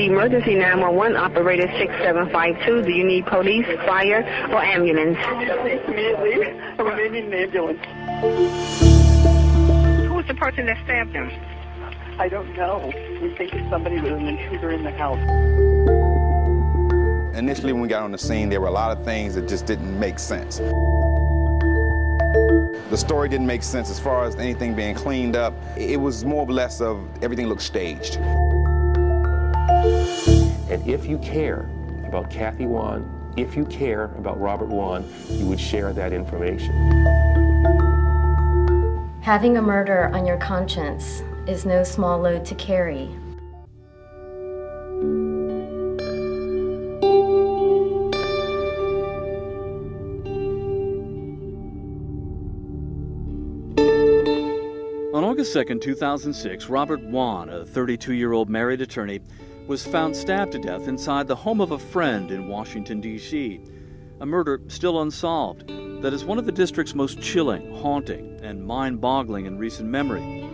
emergency, emergency 911 operator 6752. Do you need police, fire, or ambulance? I'm in an ambulance. Who was the person that stabbed him? I don't know. We think it's somebody with an intruder in the house. Initially, when we got on the scene, there were a lot of things that just didn't make sense. The story didn't make sense as far as anything being cleaned up. It was more or less of everything looked staged. And if you care about Kathy Wone, if you care about Robert Wone, you would share that information. Having a murder on your conscience is no small load to carry. On August 2, 2006, Robert Wone, a 32-year-old married attorney, was found stabbed to death inside the home of a friend in Washington, D.C. A murder still unsolved that is one of the district's most chilling, haunting, and mind-boggling in recent memory.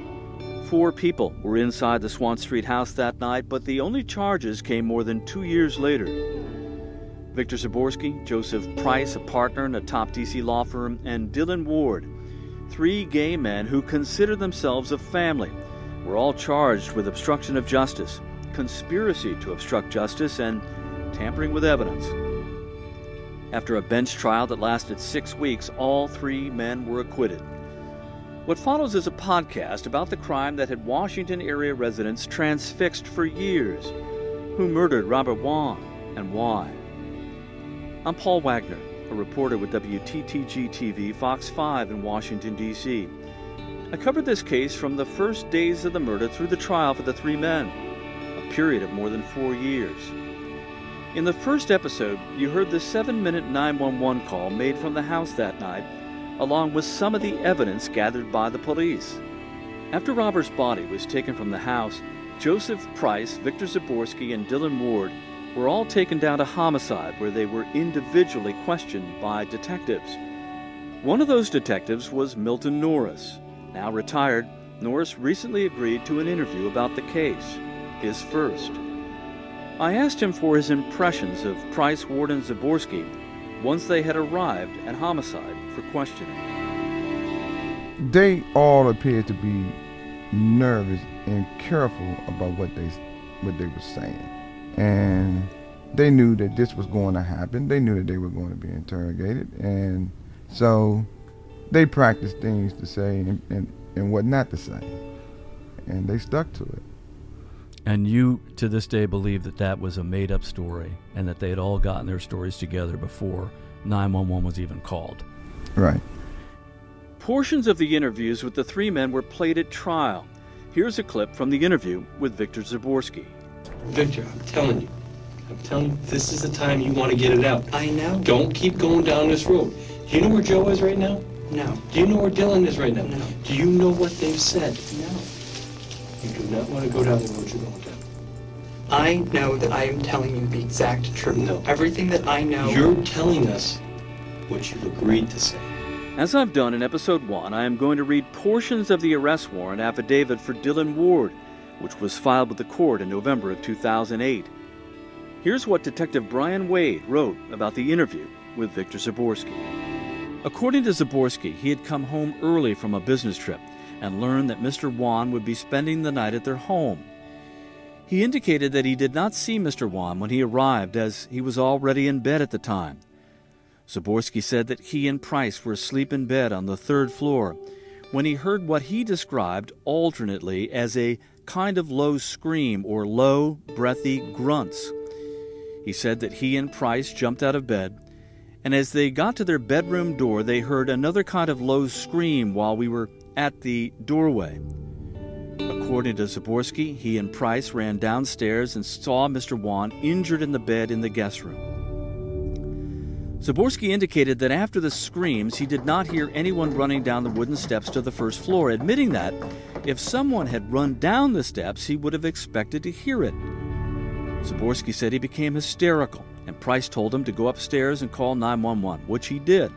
4 people were inside the Swann Street house that night, but the only charges came more than 2 years later. Victor Zaborsky, Joseph Price, a partner in a top D.C. law firm, and Dylan Ward, 3 gay men who consider themselves a family, were all charged with obstruction of justice, conspiracy to obstruct justice, and tampering with evidence. After a bench trial that lasted 6 weeks, all 3 men were acquitted. What follows is a podcast about the crime that had Washington area residents transfixed for years. Who murdered Robert Wone and why? I'm Paul Wagner, a reporter with WTTG-TV Fox 5 in Washington, D.C. I covered this case from the first days of the murder through the trial for the 3 men, a period of more than 4 years. In the first episode, you heard the 7-minute 911 call made from the house that night, along with some of the evidence gathered by the police. After Robert's body was taken from the house, Joseph Price, Victor Zaborsky, and Dylan Ward were all taken down to homicide, where they were individually questioned by detectives. One of those detectives was Milton Norris. Now retired, Norris recently agreed to an interview about the case, his first. I asked him for his impressions of Price, Ward, and Zaborsky once they had arrived at homicide for questioning. They all appeared to be nervous and careful about what they were saying. And they knew that this was going to happen. They knew that they were going to be interrogated. And so they practiced things to say and what not to say. And they stuck to it. And you, to this day, believe that that was a made-up story and that they had all gotten their stories together before 911 was even called. Right. Portions of the interviews with the 3 men were played at trial. Here's a clip from the interview with Victor Zaborsky. Victor, I'm telling you, this is the time you want to get it out. I know. Don't keep going down this road. Do you know where Joe is right now? No. Do you know where Dylan is right now? No. Do you know what they've said? No. You do not want to go down the road you're going down. I know that I am telling you the exact truth. No. Everything that I know. You're telling us what you've agreed to say. As I've done in Episode 1, I am going to read portions of the arrest warrant affidavit for Dylan Ward, which was filed with the court in November of 2008. Here's what Detective Brian Wade wrote about the interview with Victor Zaborsky. According to Zaborsky, he had come home early from a business trip and learned that Mr. Wone would be spending the night at their home. He indicated that he did not see Mr. Wone when he arrived, as he was already in bed at the time. Zaborsky said that he and Price were asleep in bed on the 3rd floor when he heard what he described alternately as a kind of low scream or low, breathy grunts. He said that he and Price jumped out of bed, and as they got to their bedroom door, they heard another kind of low scream while we were at the doorway. According to Zaborsky, he and Price ran downstairs and saw Mr. Wone injured in the bed in the guest room. Zaborsky indicated that after the screams, he did not hear anyone running down the wooden steps to the 1st floor, admitting that if someone had run down the steps, he would have expected to hear it. Zaborsky said he became hysterical, and Price told him to go upstairs and call 911, which he did.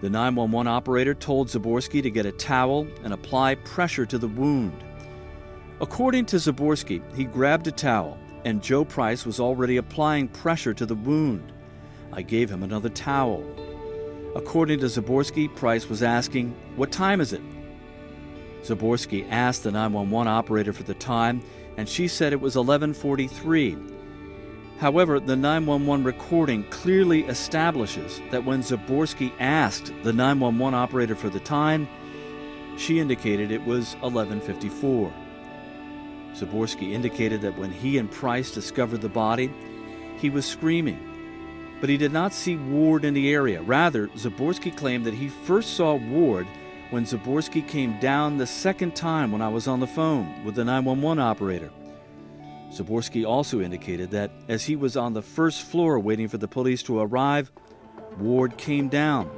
The 911 operator told Zaborsky to get a towel and apply pressure to the wound. According to Zaborsky, he grabbed a towel and Joe Price was already applying pressure to the wound. I gave him another towel. According to Zaborsky, Price was asking, "What time is it?" Zaborsky asked the 911 operator for the time, and she said it was 11:43. However, the 911 recording clearly establishes that when Zaborsky asked the 911 operator for the time, she indicated it was 11:54. Zaborsky indicated that when he and Price discovered the body, he was screaming, but he did not see Ward in the area. Rather, Zaborsky claimed that he first saw Ward when Zaborsky came down the second time when I was on the phone with the 911 operator. Zaborsky also indicated that as he was on the first floor waiting for the police to arrive, Ward came down,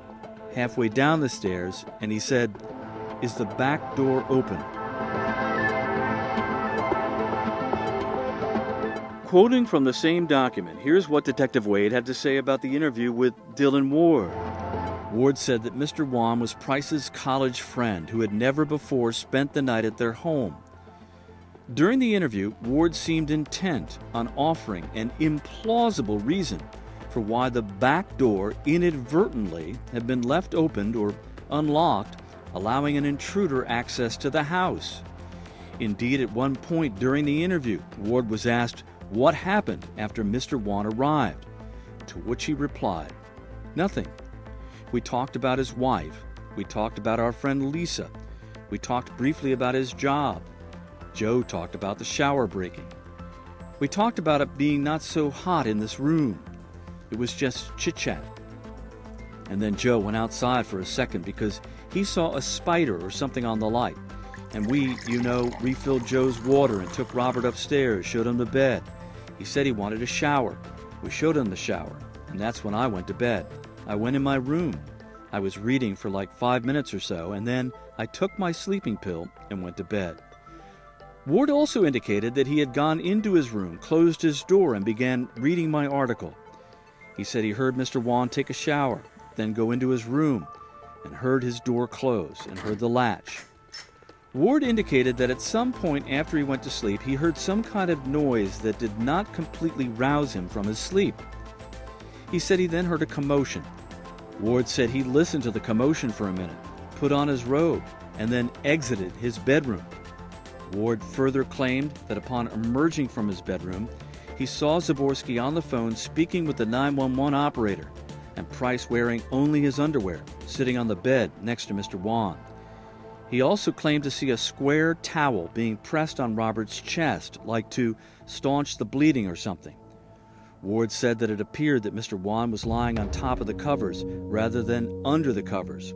halfway down the stairs, and he said, "Is the back door open?" Quoting from the same document, here's what Detective Wade had to say about the interview with Dylan Ward. Ward said that Mr. Wone was Price's college friend who had never before spent the night at their home. During the interview, Ward seemed intent on offering an implausible reason for why the back door inadvertently had been left opened or unlocked, allowing an intruder access to the house. Indeed, at one point during the interview, Ward was asked what happened after Mr. Wone arrived, to which he replied, "Nothing. We talked about his wife. We talked about our friend Lisa. We talked briefly about his job. Joe talked about the shower breaking. We talked about it being not so hot in this room. It was just chit-chat." And then Joe went outside for a second because he saw a spider or something on the light. And we, refilled Joe's water and took Robert upstairs, showed him the bed. He said he wanted a shower. We showed him the shower, and that's when I went to bed. I went in my room. I was reading for like 5 minutes or so, and then I took my sleeping pill and went to bed. Ward also indicated that he had gone into his room, closed his door, and began reading my article. He said he heard Mr. Wone take a shower, then go into his room, and heard his door close and heard the latch. Ward indicated that at some point after he went to sleep, he heard some kind of noise that did not completely rouse him from his sleep. He said he then heard a commotion. Ward said he listened to the commotion for a minute, put on his robe, and then exited his bedroom. Ward further claimed that upon emerging from his bedroom, he saw Zaborsky on the phone speaking with the 911 operator, and Price wearing only his underwear, sitting on the bed next to Mr. Wone. He also claimed to see a square towel being pressed on Robert's chest, like to staunch the bleeding or something. Ward said that it appeared that Mr. Wone was lying on top of the covers rather than under the covers.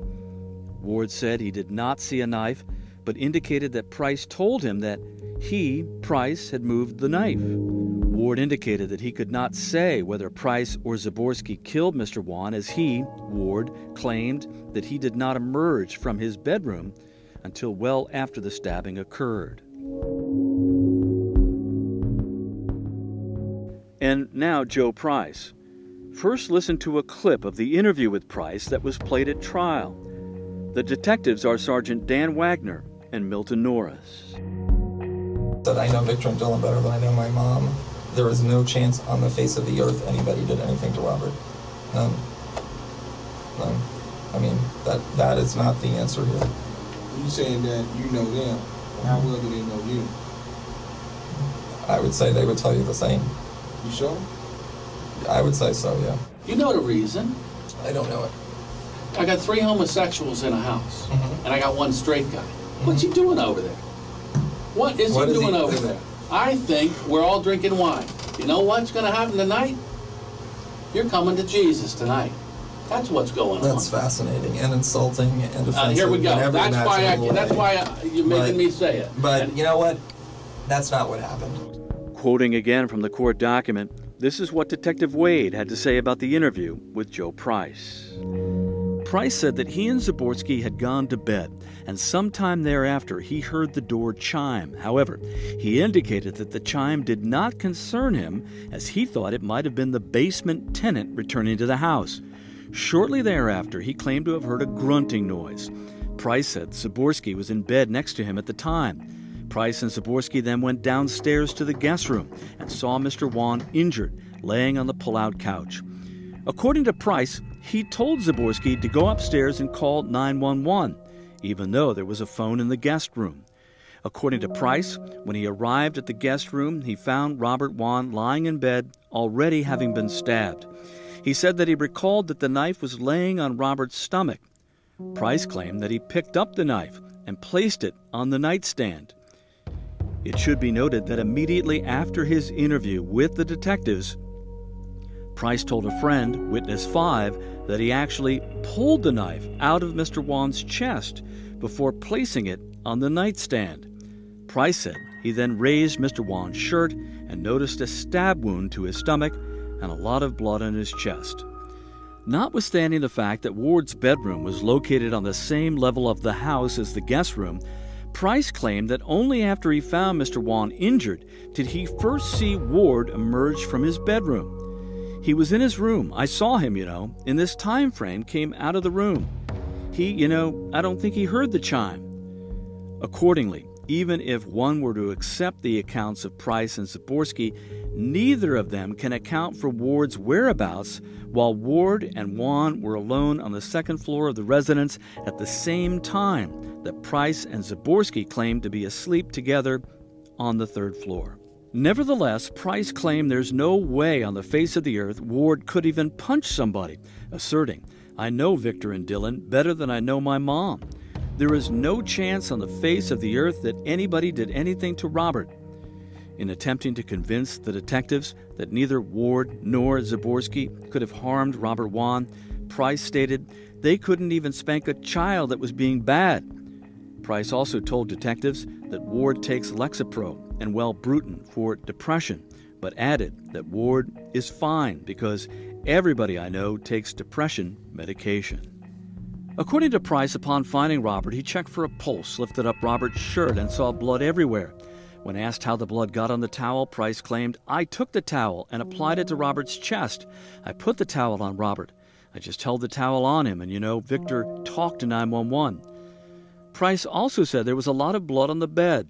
Ward said he did not see a knife, but indicated that Price told him that he, Price, had moved the knife. Ward indicated that he could not say whether Price or Zaborsky killed Mr. Wone, as he, Ward, claimed that he did not emerge from his bedroom until well after the stabbing occurred. And now Joe Price. First, listen to a clip of the interview with Price that was played at trial. The detectives are Sergeant Dan Wagner and Milton Norris. I know Victor and Dylan better than I know my mom. There is no chance on the face of the earth anybody did anything to Robert. None. I mean, that is not the answer here. You saying that you know them. How well do they know you? I would say they would tell you the same. You sure? I would say so, yeah. You know the reason. I don't know it. I got 3 homosexuals in a house, mm-hmm. and I got 1 straight guy. Mm-hmm. What's he doing over there? What is he doing over there? I think we're all drinking wine. You know what's going to happen tonight? You're coming to Jesus tonight. That's what's going on. That's fascinating and insulting and offensive. Here we go. That's why you're making me say it. But you know what? That's not what happened. Quoting again from the court document, this is what Detective Wade had to say about the interview with Joe Price. Price said that he and Zaborsky had gone to bed, and sometime thereafter he heard the door chime. However, he indicated that the chime did not concern him, as he thought it might have been the basement tenant returning to the house. Shortly thereafter, he claimed to have heard a grunting noise. Price said Zaborsky was in bed next to him at the time. Price and Zaborsky then went downstairs to the guest room and saw Mr. Wone injured, laying on the pull-out couch. According to Price, he told Zaborsky to go upstairs and call 911, even though there was a phone in the guest room. According to Price, when he arrived at the guest room, he found Robert Wone lying in bed, already having been stabbed. He said that he recalled that the knife was laying on Robert's stomach. Price claimed that he picked up the knife and placed it on the nightstand. It should be noted that immediately after his interview with the detectives, Price told a friend, Witness 5, that he actually pulled the knife out of Mr. Waughn's chest before placing it on the nightstand. Price said he then raised Mr. Waughn's shirt and noticed a stab wound to his stomach and a lot of blood on his chest. Notwithstanding the fact that Ward's bedroom was located on the same level of the house as the guest room, Price claimed that only after he found Mr. Wone injured did he first see Ward emerge from his bedroom. He was in his room. I saw him, in this time frame came out of the room. He, I don't think he heard the chime. Accordingly, even if one were to accept the accounts of Price and Zaborsky, neither of them can account for Ward's whereabouts while Ward and Wone were alone on the second floor of the residence at the same time that Price and Zaborsky claimed to be asleep together on the third floor. Nevertheless, Price claimed there's no way on the face of the earth Ward could even punch somebody, asserting, I know Victor and Dylan better than I know my mom. There is no chance on the face of the earth that anybody did anything to Robert. In attempting to convince the detectives that neither Ward nor Zaborsky could have harmed Robert Wone, Price stated they couldn't even spank a child that was being bad. Price also told detectives that Ward takes Lexapro and Wellbutrin for depression, but added that Ward is fine because everybody I know takes depression medication. According to Price, upon finding Robert, he checked for a pulse, lifted up Robert's shirt, and saw blood everywhere. When asked how the blood got on the towel, Price claimed, I took the towel and applied it to Robert's chest. I put the towel on Robert. I just held the towel on him, and Victor talked to 911. Price also said there was a lot of blood on the bed.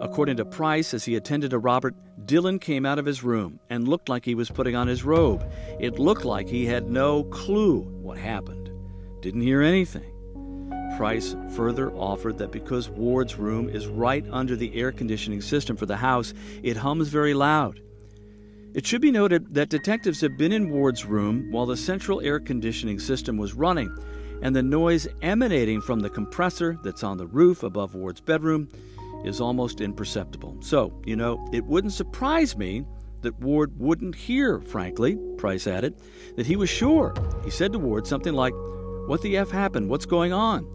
According to Price, as he attended to Robert, Dylan came out of his room and looked like he was putting on his robe. It looked like he had no clue what happened. Didn't hear anything. Price further offered that because Ward's room is right under the air conditioning system for the house, it hums very loud. It should be noted that detectives have been in Ward's room while the central air conditioning system was running, and the noise emanating from the compressor that's on the roof above Ward's bedroom is almost imperceptible. So, it wouldn't surprise me that Ward wouldn't hear, frankly, Price added, that he was sure. He said to Ward something like, What the F happened? What's going on?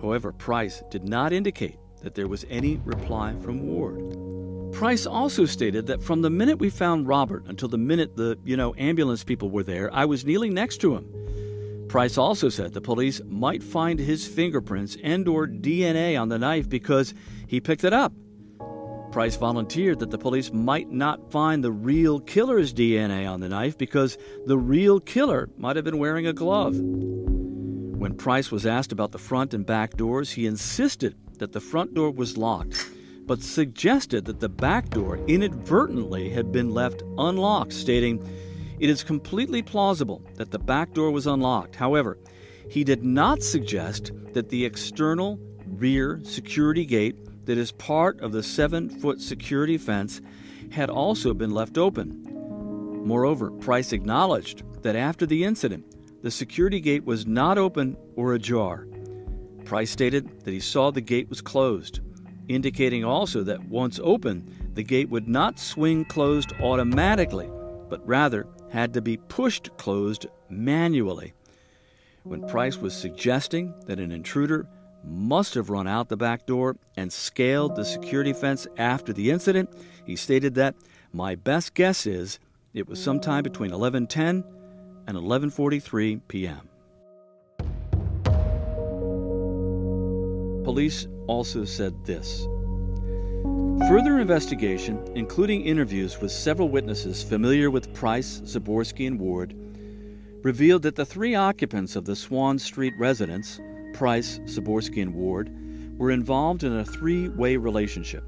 However, Price did not indicate that there was any reply from Ward. Price also stated that from the minute we found Robert until the minute the, ambulance people were there, I was kneeling next to him. Price also said the police might find his fingerprints and/or DNA on the knife because he picked it up. Price volunteered that the police might not find the real killer's DNA on the knife because the real killer might have been wearing a glove. When Price was asked about the front and back doors, he insisted that the front door was locked, but suggested that the back door inadvertently had been left unlocked, stating, It is completely plausible that the back door was unlocked. However, he did not suggest that the external rear security gate that is part of the 7-foot security fence had also been left open. Moreover, Price acknowledged that after the incident, the security gate was not open or ajar. Price stated that he saw the gate was closed, indicating also that once open, the gate would not swing closed automatically, but rather had to be pushed closed manually. When Price was suggesting that an intruder must have run out the back door and scaled the security fence after the incident, he stated that, My best guess is it was sometime between 11:10 and 11:43 p.m. Police also said this. Further investigation, including interviews with several witnesses familiar with Price, Zaborsky, and Ward, revealed that the three occupants of the Swann Street residence, Price, Zaborsky, and Ward, were involved in a three-way relationship.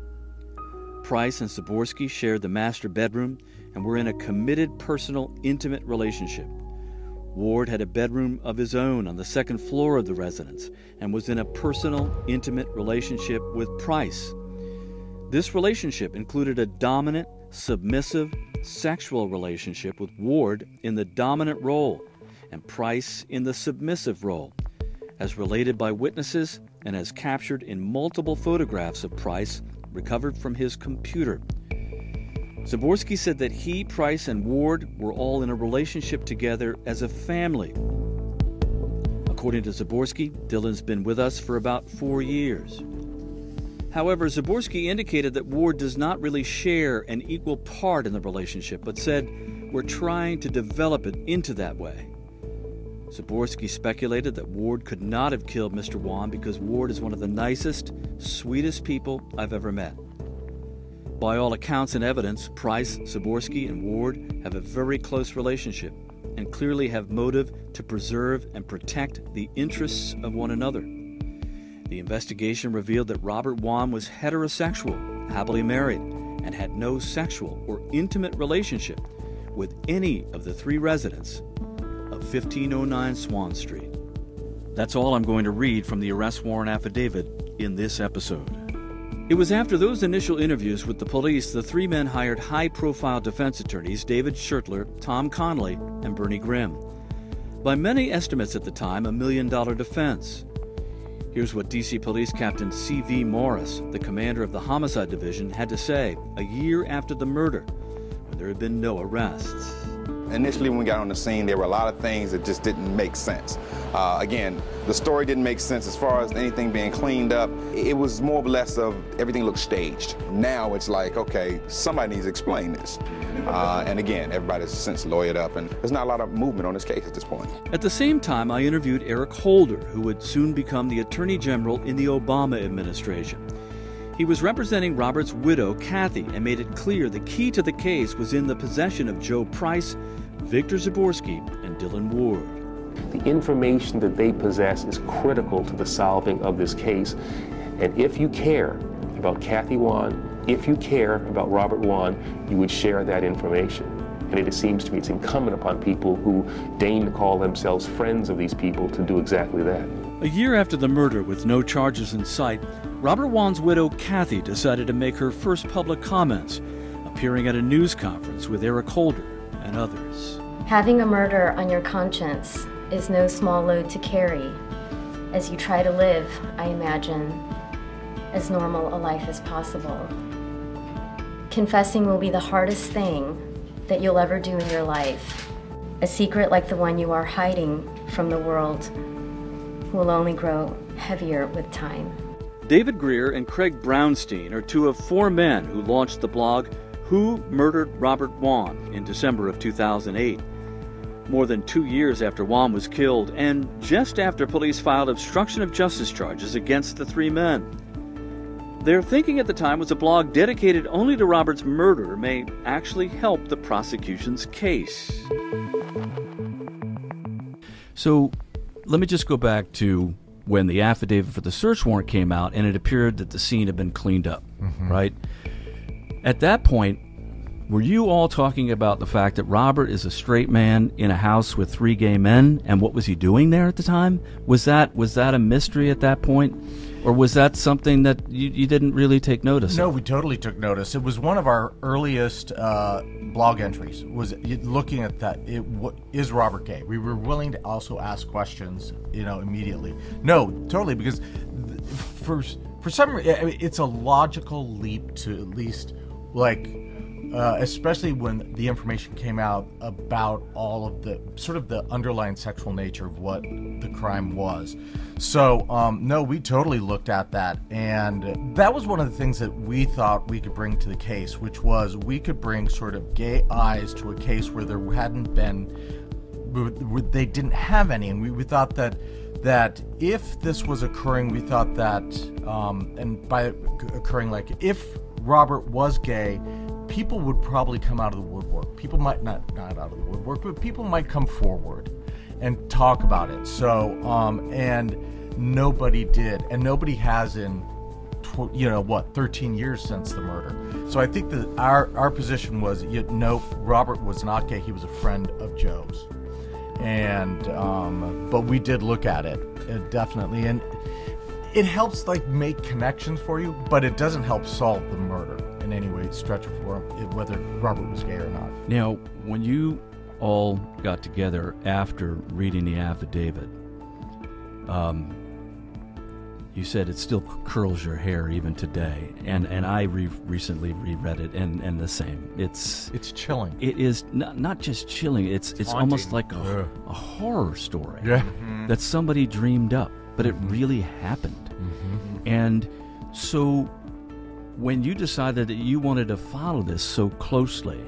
Price and Zaborsky shared the master bedroom and were in a committed, personal, intimate relationship. Ward had a bedroom of his own on the second floor of the residence and was in a personal, intimate relationship with Price. This relationship included a dominant, submissive, sexual relationship with Ward in the dominant role and Price in the submissive role, as related by witnesses and as captured in multiple photographs of Price recovered from his computer. Zaborsky said that he, Price, and Ward were all in a relationship together as a family. According to Zaborsky, Dylan's been with us for about 4 years. However, Zaborsky indicated that Ward does not really share an equal part in the relationship, but said, "We're trying to develop it into that way." Zaborsky speculated that Ward could not have killed Mr. Wone because Ward is one of the nicest, sweetest people I've ever met. By all accounts and evidence, Price, Zaborsky, and Ward have a very close relationship and clearly have motive to preserve and protect the interests of one another. The investigation revealed that Robert Wone was heterosexual, happily married, and had no sexual or intimate relationship with any of the three residents of 1509 Swann Street. That's all I'm going to read from the arrest warrant affidavit in this episode. It was after those initial interviews with the police, the three men hired high-profile defense attorneys David Schertler, Tom Connolly, and Bernie Grimm. By many estimates at the time, $1 million defense. Here's what D.C. Police Captain C.V. Morris, the commander of the Homicide Division, had to say a year after the murder, when there had been no arrests. Initially, when we got on the scene, there were a lot of things that just didn't make sense. Again, the story didn't make sense as far as anything being cleaned up. It was more or less of everything looked staged. Now it's like, okay, somebody needs to explain this. And again, everybody's since lawyered up, and there's not a lot of movement on this case at this point. At the same time, I interviewed Eric Holder, who would soon become the Attorney General in the Obama administration. He was representing Robert's widow, Kathy, and made it clear the key to the case was in the possession of Joe Price, Victor Zaborsky, and Dylan Ward. The information that they possess is critical to the solving of this case. And if you care about Kathy Wone, if you care about Robert Wone, you would share that information. And it seems to me it's incumbent upon people who deign to call themselves friends of these people to do exactly that. A year after the murder, with no charges in sight, Robert Wone's widow, Kathy, decided to make her first public comments, appearing at a news conference with Eric Holder and others. Having a murder on your conscience is no small load to carry. As you try to live, I imagine, as normal a life as possible. Confessing will be the hardest thing that you'll ever do in your life. A secret like the one you are hiding from the world will only grow heavier with time. David Greer and Craig Brownstein are two of four men who launched the blog Who Murdered Robert Wone in December of 2008. More than 2 years after Wone was killed and just after police filed obstruction of justice charges against the three men. Their thinking at the time was a blog dedicated only to Robert's murder may actually help the prosecution's case. So, let me just go back to when the affidavit for the search warrant came out and it appeared that the scene had been cleaned up, right? At that point, were you all talking about the fact that Robert is a straight man in a house with three gay men, and what was he doing there at the time? Was that a mystery at that point? Or was that something that you didn't really take notice of? No, we totally took notice. It was one of our earliest blog entries, was looking at that. Is Robert gay? We were willing to also ask questions, immediately. No, totally, because for some reason, it's a logical leap to at least, especially when the information came out about all of the sort of the underlying sexual nature of what the crime was. So, no, we totally looked at that. And that was one of the things that we thought we could bring to the case, which was we could bring sort of gay eyes to a case where there hadn't been, where they didn't have any. And we thought that if this was occurring, we thought that, and by occurring, if Robert was gay, people would probably come out of the woodwork. People might not out of the woodwork, but people might come forward and talk about it. So, and Nobody did, and nobody has in 13 years since the murder. So I think that our position was, Robert was not gay. He was a friend of Joe's, and but we did look at it definitely, and it helps like make connections for you, but it doesn't help solve the murder in any way, stretch of form, whether Robert was gay or not. Now, when you all got together after reading the affidavit, you said it still curls your hair even today, and I recently reread it, and the same. It's chilling. It is not just chilling. It's almost like a horror story that somebody dreamed up, but it really happened. Mm-hmm. And so, when you decided that you wanted to follow this so closely,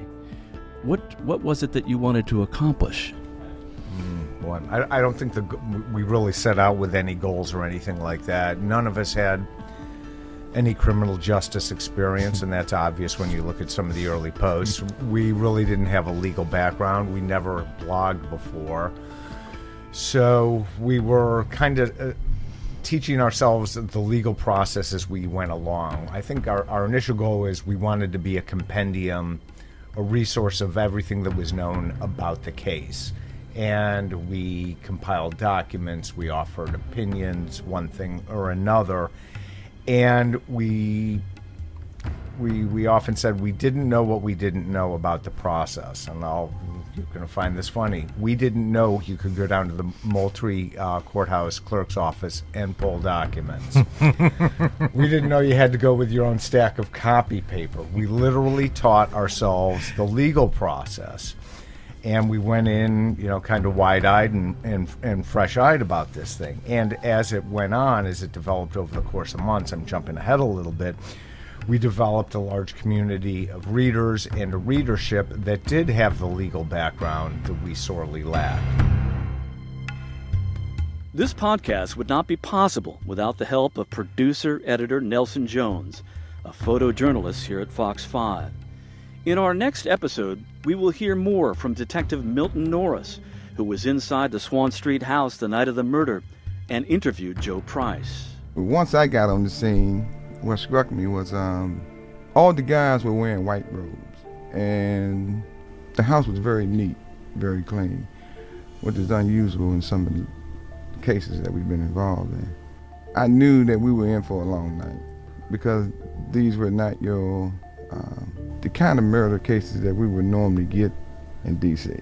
what was it that you wanted to accomplish? I don't think we really set out with any goals or anything like that. None of us had any criminal justice experience, and that's obvious when you look at some of the early posts. We really didn't have a legal background. We never blogged before. So we were kind of teaching ourselves the legal process as we went along. I think our initial goal is we wanted to be a compendium, a resource of everything that was known about the case. And we compiled documents, we offered opinions, one thing or another, and we often said we didn't know what we didn't know about the process. And you're going to find this funny. We didn't know you could go down to the Moultrie courthouse clerk's office and pull documents. We didn't know you had to go with your own stack of copy paper. We literally taught ourselves the legal process. And we went in, kind of wide-eyed and fresh-eyed about this thing. And as it went on, as it developed over the course of months, I'm jumping ahead a little bit, we developed a large community of readers and a readership that did have the legal background that we sorely lacked. This podcast would not be possible without the help of producer-editor Nelson Jones, a photojournalist here at Fox 5. In our next episode, we will hear more from Detective Milton Norris, who was inside the Swann St house the night of the murder and interviewed Joe Price. Once I got on the scene, what struck me was all the guys were wearing white robes, and the house was very neat, very clean, which is unusual in some of the cases that we've been involved in. I knew that we were in for a long night because these were not your the kind of murder cases that we would normally get in D.C.